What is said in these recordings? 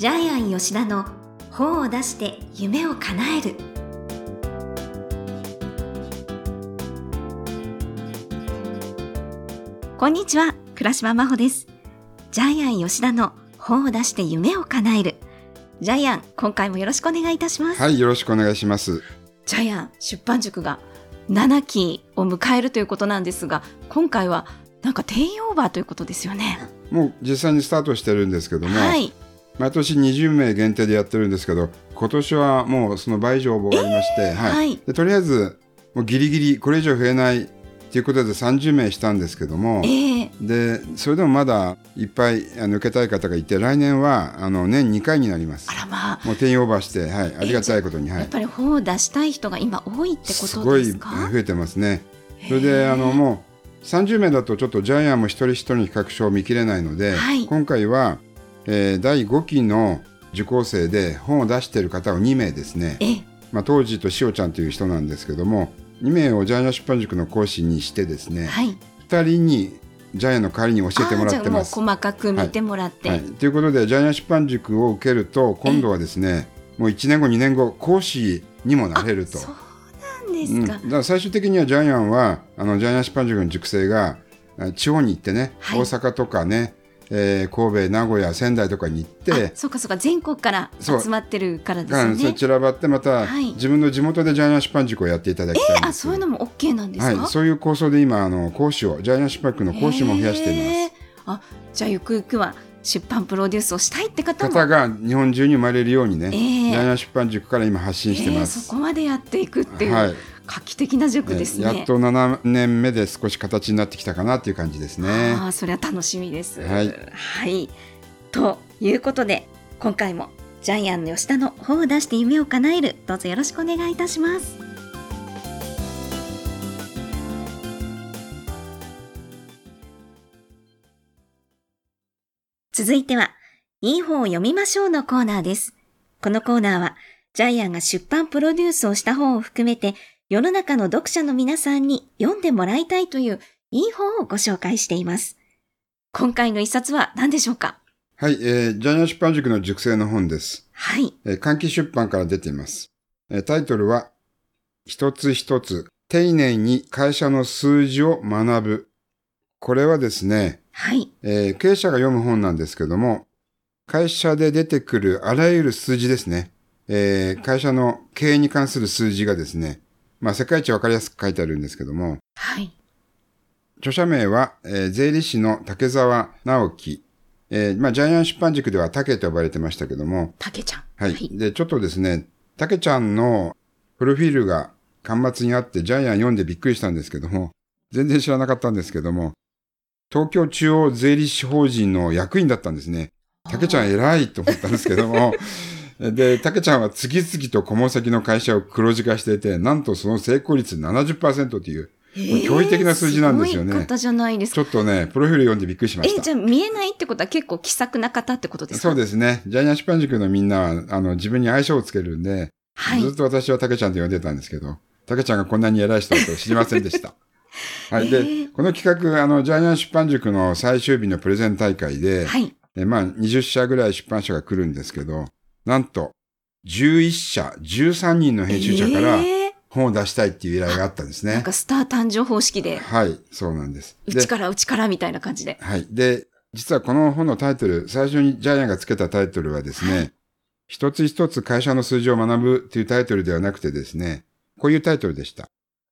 ジャイアン吉田の本を出して夢を叶える。こんにちは、倉島真帆です。ジャイアン吉田の本を出して夢を叶える。ジャイアン、今回もよろしくお願いいたします。はい、よろしくお願いします。ジャイアン、出版塾が7期を迎えるということなんですが、今回はなんか定員オーバーということですよね。もう実際にスタートしてるんですけども、はい、毎年20名限定でやってるんですけど、今年はもうその倍以上応募がありまして、はい、でとりあえずもうギリギリこれ以上増えないということで30名したんですけども、でそれでもまだいっぱい受けたい方がいて、来年は年2回になります。あら、まあ、もう定員オーバーして、はい、ありがたいことに、はい、やっぱり本を出したい人が今多いってことですか。すごい増えてますね。それでもう30名だとちょっとジャイアンも一人一人に各賞を見切れないので、はい、今回は、第5期の受講生で本を出している方を2名ですね、当時としおちゃんという人なんですけども、2名をジャイアン出版塾の講師にしてですね、はい、2人にジャイアンの代わりに教えてもらってます。じゃあもう細かく見てもらって、はいはい、ということでジャイアン出版塾を受けると今度はですね、もう1年後2年後講師にもなれると。うん、だから最終的にはジャイアンはジャイアン出版塾の塾生が地方に行ってね、はい、大阪とかね、神戸、名古屋、仙台とかに行って、そうか全国から集まってるからですね。そう散らばってまた、はい、自分の地元でジャイアン出版塾をやっていただきたいんです。そういうのも OK なんですか。はい、そういう構想で今講師をジャイアン出版塾の講師も増やしています。じゃあゆくゆくは出版プロデュースをしたいって方が日本中に生まれるようにね、ジャイアン出版塾から今発信してます。そこまでやっていくっていう、はい、画期的な塾ですね。やっと7年目で少し形になってきたかなっていう感じですね。それは楽しみです、はいはい、ということで今回もジャイアンの吉田の本を出して夢を叶える、どうぞよろしくお願いいたします。続いては、いい本を読みましょうのコーナーです。このコーナーは、ジャイアンが出版プロデュースをした本を含めて、世の中の読者の皆さんに読んでもらいたいといういい本をご紹介しています。今回の一冊は何でしょうか。はい、ジャイアン出版塾の塾生の本です。はい。換気出版から出ています。タイトルは、一つ一つ丁寧に会社の数字を学ぶ。これはですね、はい経営者が読む本なんですけども、会社で出てくるあらゆる数字ですね、会社の経営に関する数字がですね、世界一わかりやすく書いてあるんですけども、はい、著者名は、税理士の竹澤直樹、ジャイアン出版塾では竹と呼ばれてましたけども、竹ちゃん、はい、でちょっとですね、竹ちゃんのプロフィールが巻末にあって、ジャイアン読んでびっくりしたんですけども、全然知らなかったんですけども、東京中央税理士法人の役員だったんですね。竹ちゃん偉いと思ったんですけども、で、竹ちゃんは次々と顧問先の会社を黒字化していて、なんとその成功率 70% という、驚異的な数字なんですよね。すごい方じゃないですか。ちょっとね、プロフィール読んでびっくりしました。じゃあ見えないってことは結構気さくな方ってことですか。そうですね。ジャイアン出版塾のみんなは、自分に愛称をつけるんで、はい、ずっと私は竹ちゃんと呼んでたんですけど、竹ちゃんがこんなに偉い人だと知りませんでした。はい、でこの企画ジャイアン出版塾の最終日のプレゼン大会で、はい20社ぐらい出版社が来るんですけど、なんと11社13人の編集者から本を出したいっていう依頼があったんですね。なんかスター誕生方式で、はいそうなんです、うちからみたいな感じで、はい、で実はこの本のタイトル、最初にジャイアンがつけたタイトルはですね、はい、一つ一つ会社の数字を学ぶというタイトルではなくてですね、こういうタイトルでした。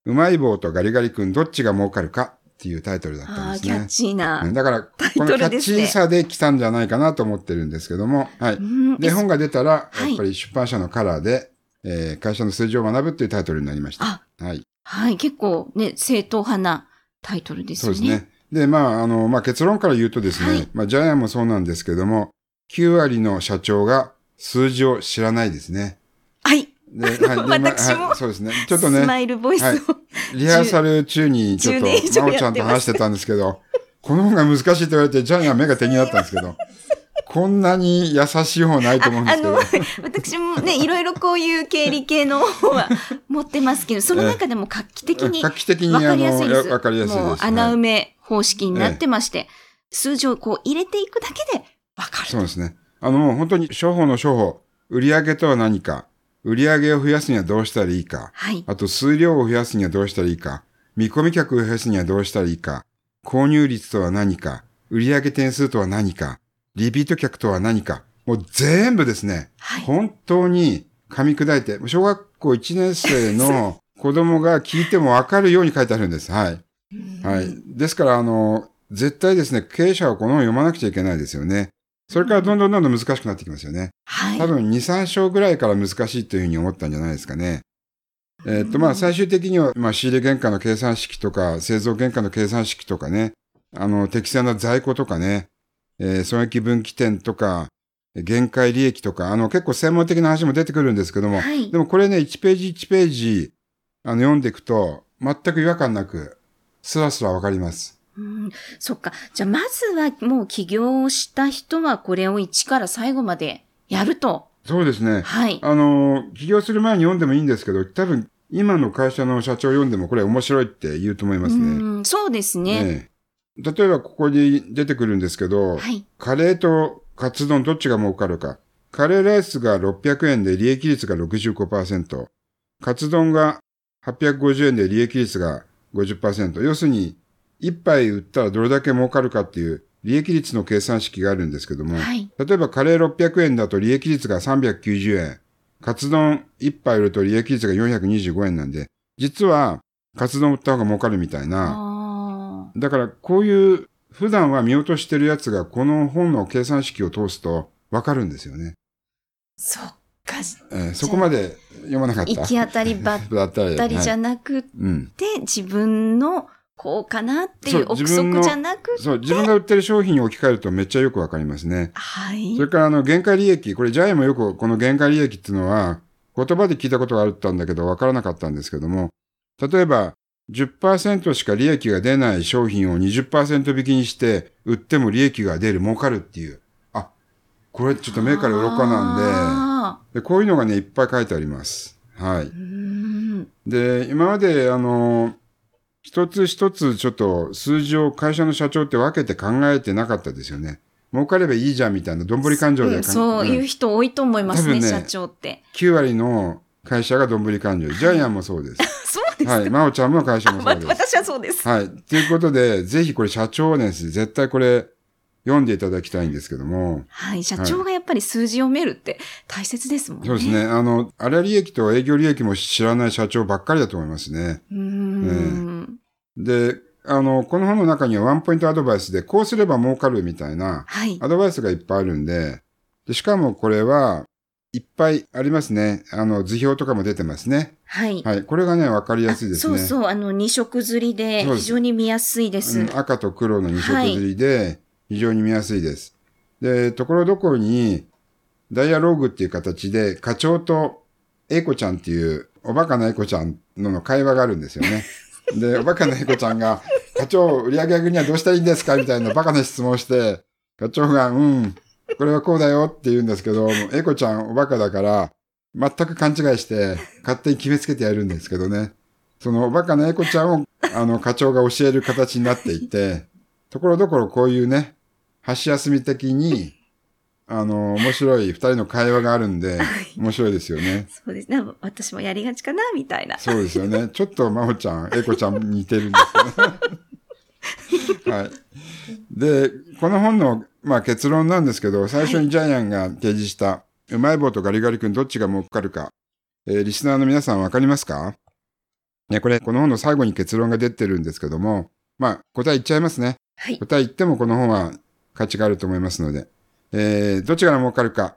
うまい棒とガリガリ君どっちが儲かるかっていうタイトルだったんですね。キャッチーな。だから、このキャッチーさで来たんじゃないかなと思ってるんですけども、はい。で、本が出たら、やっぱり出版社のカラーで、会社の数字を学ぶっていうタイトルになりました。はい。はい、結構ね、正統派なタイトルですね。そうですね。で、結論から言うとですね、はい、ジャイアンもそうなんですけども、9割の社長が数字を知らないですね。はい。で私も、そうですね。ちょっとね、スマイルボイスを、リハーサル中にちょっと真央ちゃんと話してたんですけど、この本が難しいと言われてジャイアン目が手になったんですけど、こんなに優しい本ないと思うんですけど。私もね、いろいろこういう経理系の本は持ってますけど、その中でも画期的に分かりやすいです。分かりやすいです。もう穴埋め方式になってまして、数字をこう入れていくだけで分かる。そうですね。もう本当に商法の商法、売上とは何か、売上を増やすにはどうしたらいいか、はい、あと数量を増やすにはどうしたらいいか、見込み客を増やすにはどうしたらいいか、購入率とは何か、売上点数とは何か、リピート客とは何か、もう全部ですね、はい、本当に噛み砕いて、小学校1年生の子供が聞いてもわかるように書いてあるんです。はい。はい。ですから、絶対ですね、経営者はこの本を読まなくちゃいけないですよね。それからどんどんどんどん難しくなってきますよね。はい。多分2、3章ぐらいから難しいというふうに思ったんじゃないですかね。最終的には、仕入れ原価の計算式とか、製造原価の計算式とかね、適正な在庫とかね、損益分岐点とか、限界利益とか、結構専門的な話も出てくるんですけども、はい、でもこれね、1ページ1ページ、読んでいくと、全く違和感なく、スラスラわかります。そっか。じゃあ、まずはもう起業をした人は、これを一から最後までやると。そうですね。はい。起業する前に読んでもいいんですけど、多分、今の会社の社長読んでもこれ面白いって言うと思いますね。そうですね。ね。例えば、ここに出てくるんですけど、はい、カレーとカツ丼どっちが儲かるか。カレーライスが600円で利益率が 65%。カツ丼が850円で利益率が 50%。要するに、1杯売ったらどれだけ儲かるかっていう利益率の計算式があるんですけども、はい、例えばカレー600円だと利益率が390円。カツ丼1杯売ると利益率が425円なんで、実はカツ丼売った方が儲かるみたいな。だからこういう普段は見落としてるやつがこの本の計算式を通すとわかるんですよね。そっか、そこまで読まなかった。行き当たりばったりじゃなくて、自分のこうかなっていう憶測じゃなくて。そう、自分が売ってる商品に置き換えるとめっちゃよくわかりますね。はい。それから限界利益。これ、ジャイもよくこの限界利益っていうのは、言葉で聞いたことがあったんだけど、わからなかったんですけども、例えば、10% しか利益が出ない商品を 20% 引きにして売っても利益が出る、儲かるっていう。あ、これちょっと目から鱗なんで、こういうのがね、いっぱい書いてあります。はい。で、今まで一つ一つちょっと数字を会社の社長って分けて考えてなかったですよね。儲かればいいじゃんみたいなどんぶり勘定で考えて、そういう人多いと思いますね、社長って。9割の会社がどんぶり勘定。ジャイアンもそうです。そうですか。はい。真央ちゃんも会社もそうです。私はそうです。はい。ということで、ぜひこれ社長はね、絶対これ読んでいただきたいんですけども。はい。社長がやっぱり数字読めるって大切ですもんね。そうですね。あら利益と営業利益も知らない社長ばっかりだと思いますね。で、この本の中にはワンポイントアドバイスで、こうすれば儲かるみたいな、アドバイスがいっぱいあるんで、でしかもこれはいっぱいありますね。図表とかも出てますね。はい。はい。これがね、わかりやすいですね。そうそう、二色刷りで、非常に見やすいです。赤と黒の二色刷りで、非常に見やすいです。で、ところどころに、ダイアローグっていう形で、課長とエイコちゃんっていう、おバカなエイコちゃんの会話があるんですよね。で、おバカなエコちゃんが、課長、売上上げにはどうしたらいいんですかみたいなバカな質問をして、課長が、これはこうだよって言うんですけど、エコちゃんおバカだから、全く勘違いして、勝手に決めつけてやるんですけどね。そのおバカなエコちゃんを、課長が教える形になっていて、ところどころこういうね、箸休み的に、面白い二人の会話があるんで、面白いですよね。そうですね。私もやりがちかな、みたいな。そうですよね。ちょっと、まおちゃん、えいこちゃん似てるんですけどね。はい。で、この本の、結論なんですけど、最初にジャイアンが提示した、うまい棒とガリガリ君どっちが儲かるか、リスナーの皆さんわかりますかね、これ、この本の最後に結論が出てるんですけども、答え言っちゃいますね。はい。答え言ってもこの本は価値があると思いますので。どっちが儲かるか、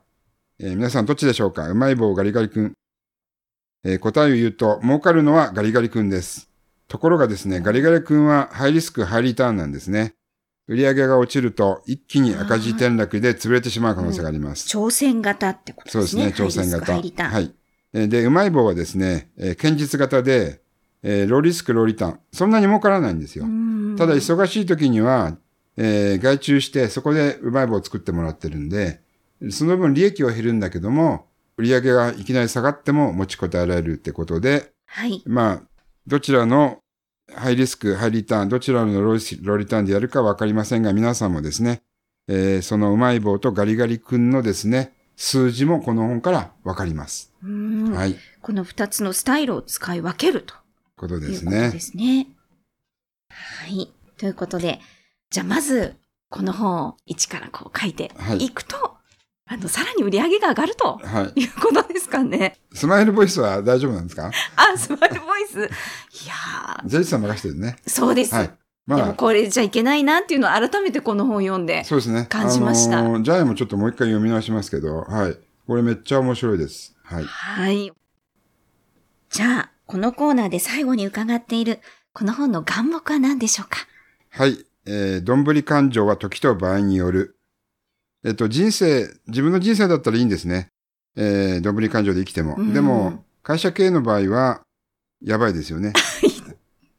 皆さんどっちでしょうか。うまい棒ガリガリ君、答えを言うと儲かるのはガリガリ君です。ところがですね、ガリガリ君はハイリスクハイリターンなんですね。売上が落ちると一気に赤字転落で潰れてしまう可能性があります。挑戦型ってことですね。そうですね、挑戦型、ハイリスクハイリターン。はい。で、うまい棒はですね、堅実型で、ローリスクローリターン、そんなに儲からないんですよ。ただ忙しい時には外注してそこでうまい棒を作ってもらってるんで、その分利益は減るんだけども、売上がいきなり下がっても持ちこたえられるってことで、はい、どちらのハイリスク、ハイリターン、どちらのローリターンでやるかわかりませんが、皆さんもですね、そのうまい棒とガリガリ君のですね、数字もこの本からわかります。はい。この2つのスタイルを使い分けるとことですね。いうことですね。はい。ということで、じゃあまず、この本を一からこう書いていくと、はい、さらに売り上げが上がるということですかね。はい、スマイルボイスは大丈夫なんですか？あ、スマイルボイス。いやー。ジェイさん任せてるね。そうです。はい。まあ、でもこれじゃいけないなっていうのを改めてこの本を読んで感じました。そうですね。ジャイもちょっともう一回読み直しますけど、はい。これめっちゃ面白いです。はい。はい。じゃあ、このコーナーで最後に伺っている、この本の眼目は何でしょうか？はい。どんぶり感情は時と場合による。人生、自分の人生だったらいいんですね。どんぶり感情で生きても。でも、会社経営の場合は、やばいですよね。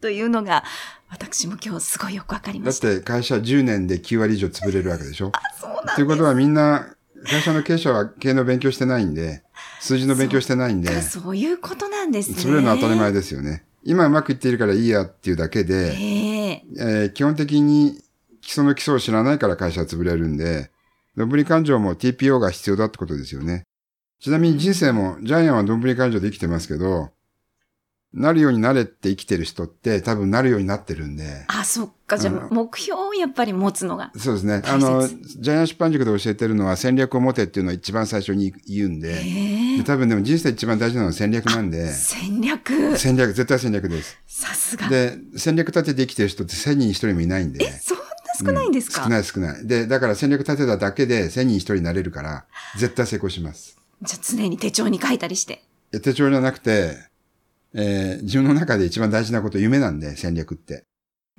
というのが、私も今日すごいよくわかりました。だって会社10年で9割以上潰れるわけでしょ。あ、そうなんです。ということはみんな、会社の経営者は経営の勉強してないんで、数字の勉強してないんで。そういうことなんですね。潰れるのは当たり前ですよね。今うまくいっているからいいやっていうだけで、基本的に基礎の基礎を知らないから会社は潰れるんで、どんぶり勘定も TPO が必要だってことですよね。ちなみに人生も、ジャイアンはどんぶり勘定で生きてますけど、なるようになれって生きてる人って多分なるようになってるんで。あ、そっか。じゃあ目標をやっぱり持つのが。そうですね。ジャイアン出版塾で教えてるのは戦略を持てっていうのを一番最初に言うんで。で多分でも人生一番大事なのは戦略なんで。戦略、絶対戦略です。さすが。で、戦略立てて生きてる人って1000人1人もいないんで。え、そんな少ないんですか？少ない。で、だから戦略立てただけで1000人1人になれるから、絶対成功します。じゃあ常に手帳に書いたりして。いや、手帳じゃなくて、自分の中で一番大事なこと夢なんで、戦略って。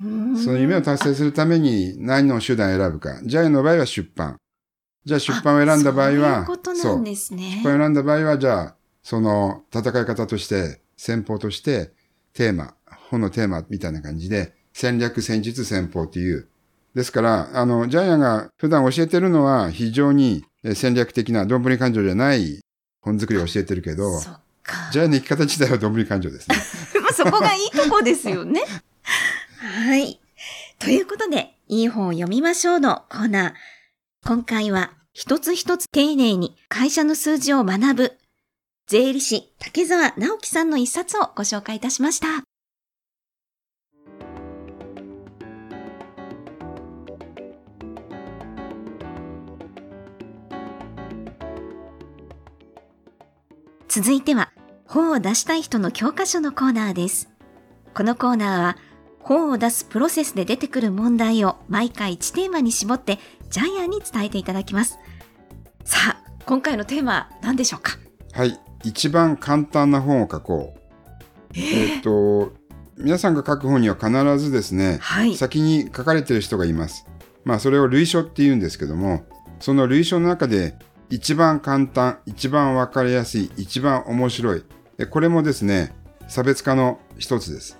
その夢を達成するために何の手段を選ぶか。ジャイの場合は出版。じゃあ出版を選んだ場合は、そう。出版を選んだ場合は、じゃあ、その戦い方として、戦法として、テーマ、本のテーマみたいな感じで、戦略、戦術、戦法という。ですから、ジャイアンが普段教えてるのは非常に戦略的な、どんぶり勘定じゃない本作りを教えてるけど、ジャイアンの生き方自体はどんぶり勘定ですね。まあそこがいいとこですよね。はい。ということで、いい本を読みましょうのコーナー。今回は、一つ一つ丁寧に会社の数字を学ぶ、税理士竹澤直樹さんの一冊をご紹介いたしました。続いては、本を出したい人の教科書のコーナーです。このコーナーは、本を出すプロセスで出てくる問題を毎回1テーマに絞ってジャイアンに伝えていただきます。さあ、今回のテーマは何でしょうか？はい、一番簡単な本を書こう。皆さんが書く本には必ずですね、はい、先に書かれてる人がいます。まあ、それを類書って言うんですけども、その類書の中で、一番簡単、一番分かりやすい、一番面白い。これもですね、差別化の一つです。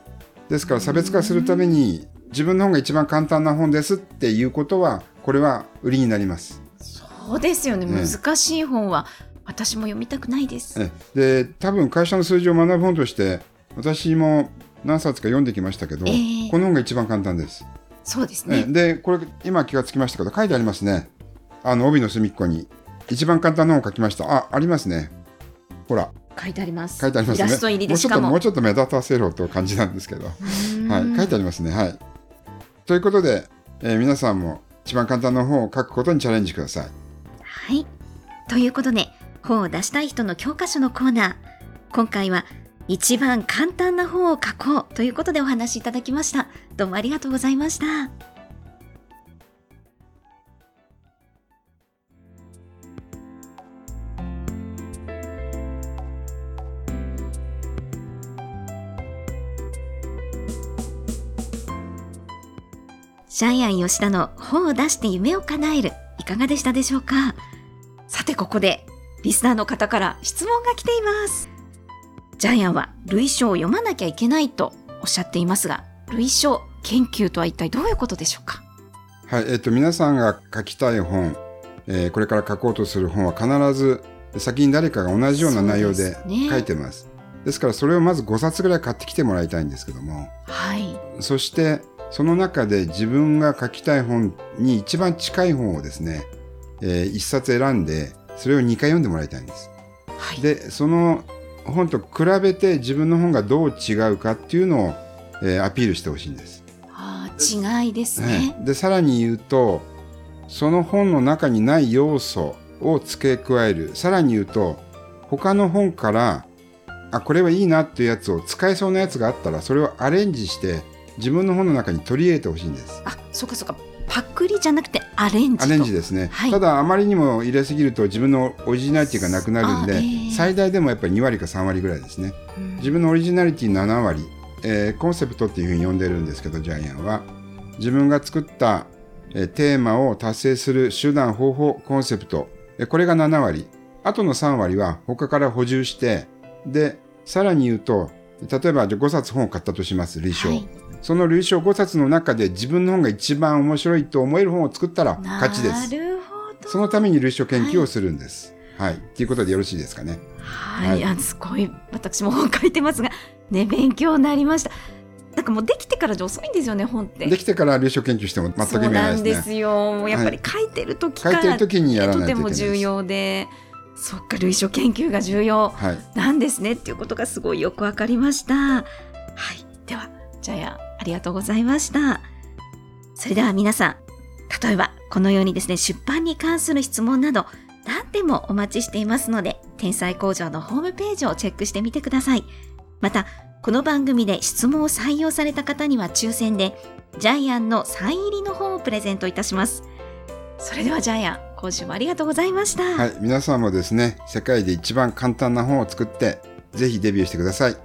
ですから差別化するために、自分の本が一番簡単な本ですっていうことは、これは売りになります。そうですよね。難しい本は私も読みたくないです。で、多分会社の数字を学ぶ本として、私も何冊か読んできましたけど、この本が一番簡単です。そうですね。で、これ今気がつきましたけど、書いてありますね。帯の隅っこに。一番簡単な本を書きました。ありますね。ほら。書いてありますね。イラスト入りでしかも。もうちょっと目立たせろという感じなんですけど。はい。書いてありますね。はい。ということで、皆さんも一番簡単な本を書くことにチャレンジください。はい。ということで、本を出したい人の教科書のコーナー。今回は、一番簡単な本を書こうということでお話しいただきました。どうもありがとうございました。ジャイアン吉田の本を出して夢を叶える、いかがでしたでしょうか？さてここでリスナーの方から質問が来ています。ジャイアンは類書を読まなきゃいけないとおっしゃっていますが、類書研究とは一体どういうことでしょうか？はい、皆さんが書きたい本、これから書こうとする本は必ず先に誰かが同じような内容で書いてます。ですからそれをまず5冊ぐらい買ってきてもらいたいんですけども、はい、そしてその中で自分が書きたい本に一番近い本をですね、一冊選んでそれを2回読んでもらいたいんです、はい、でその本と比べて自分の本がどう違うかっていうのを、アピールしてほしいんです。ああ、違いですね、はい、でさらに言うとその本の中にない要素を付け加える、さらに言うと他の本からこれはいいなっていうやつを使えそうなやつがあったらそれをアレンジして自分の本の中に取り入れてほしいんです。あ、そうかそうか、パクリじゃなくてアレンジと。アレンジですね、はい、ただあまりにも入れすぎると自分のオリジナリティがなくなるんで、最大でもやっぱり2割か3割ぐらいですね、うん、自分のオリジナリティ7割、コンセプトっていうふうに呼んでるんですけど、ジャイアンは自分が作った、テーマを達成する手段、方法、コンセプト、これが7割、あとの3割は他から補充して、でさらに言うと例えば5冊本を買ったとします、類書、はい、その類書5冊の中で自分の本が一番面白いと思える本を作ったら勝ちです。なるほど、そのために類書研究をするんです、はいはい、ということでよろしいですかね。はい、はい、すごい私も本書いてますが、ね、勉強になりました。なんかもうできてからじゃ遅いんですよね、本って。できてから臨床研究しても全く意味ないですね。そうなんですよ、もうやっぱり書いてる時から、はい、書いてる時にやらないといけないです。とても重要で、そっか、臨床研究が重要なんですね、はい、っていうことがすごいよくわかりました。はい、ではジャイアンありがとうございました。それでは皆さん、例えばこのようにですね、出版に関する質問など何でもお待ちしていますので、天才工場のホームページをチェックしてみてください。またこの番組で質問を採用された方には抽選でジャイアンのサイン入りの本をプレゼントいたします。それではジャイアン、今週もありがとうございました。はい、皆さんもですね、世界で一番簡単な本を作ってぜひデビューしてください。